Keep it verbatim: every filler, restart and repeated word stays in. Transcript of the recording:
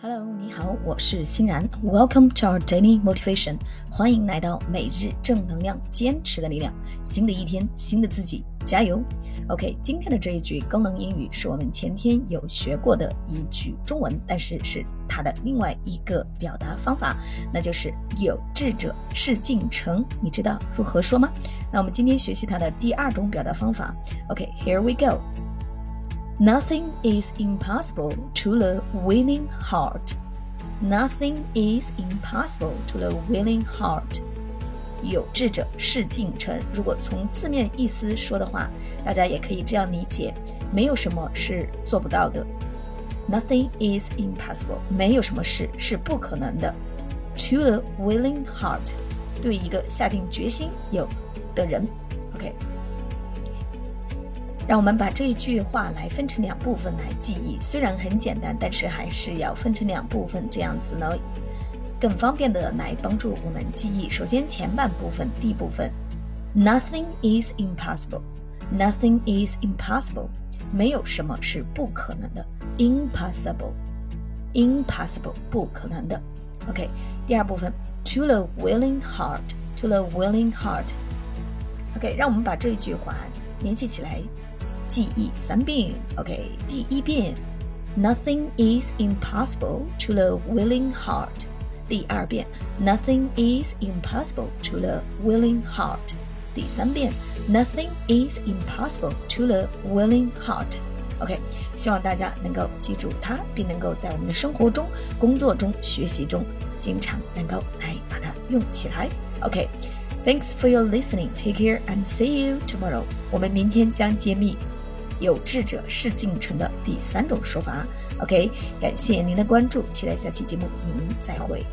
Hello， 你好，我是欣然。Welcome to our daily motivation， 欢迎来到每日正能量，坚持的力量。新的一天，新的自己，加油 ！OK， 今天的这一句高能英语是我们前天有学过的一句中文，但是是它的另外一个表达方法，那就是有志者事竟成。你知道如何说吗？那我们今天学习它的第二种表达方法。OK，here we go。Nothing is impossible to a willing heart. Nothing is impossible to a willing heart. 有志者事竟成。如果从字面意思说的话，大家也可以这样理解：没有什么是做不到的。Nothing is impossible. 没有什么事是不可能的。To a willing heart. 对一个下定决心有的人。OK。让我们把这一句话来分成两部分来记忆，虽然很简单，但是还是要分成两部分，这样子呢更方便的来帮助我们记忆。首先前半部分，第一部分 Nothing is impossible. Nothing is impossible. 没有什么是不可能的。 Impossible. Impossible. 不可能的。 OK， 第二部分 To a willing heart. To a willing heart. OK， 让我们把这一句话联系起来记忆三遍。 OK， 第一遍 Nothing is impossible to a willing heart。 第二遍 Nothing is impossible to a willing heart。 第三遍 Nothing is impossible to a willing heart。 OK， 希望大家能够记住它，并能够在我们的生活中、工作中、学习中经常能够来把它用起来。 OK，Thanks for your listening. Take care and see you tomorrow. 我们明天将揭秘有志者事竟成的第三种说法。OK， 感谢您的关注，期待下期节目您再会。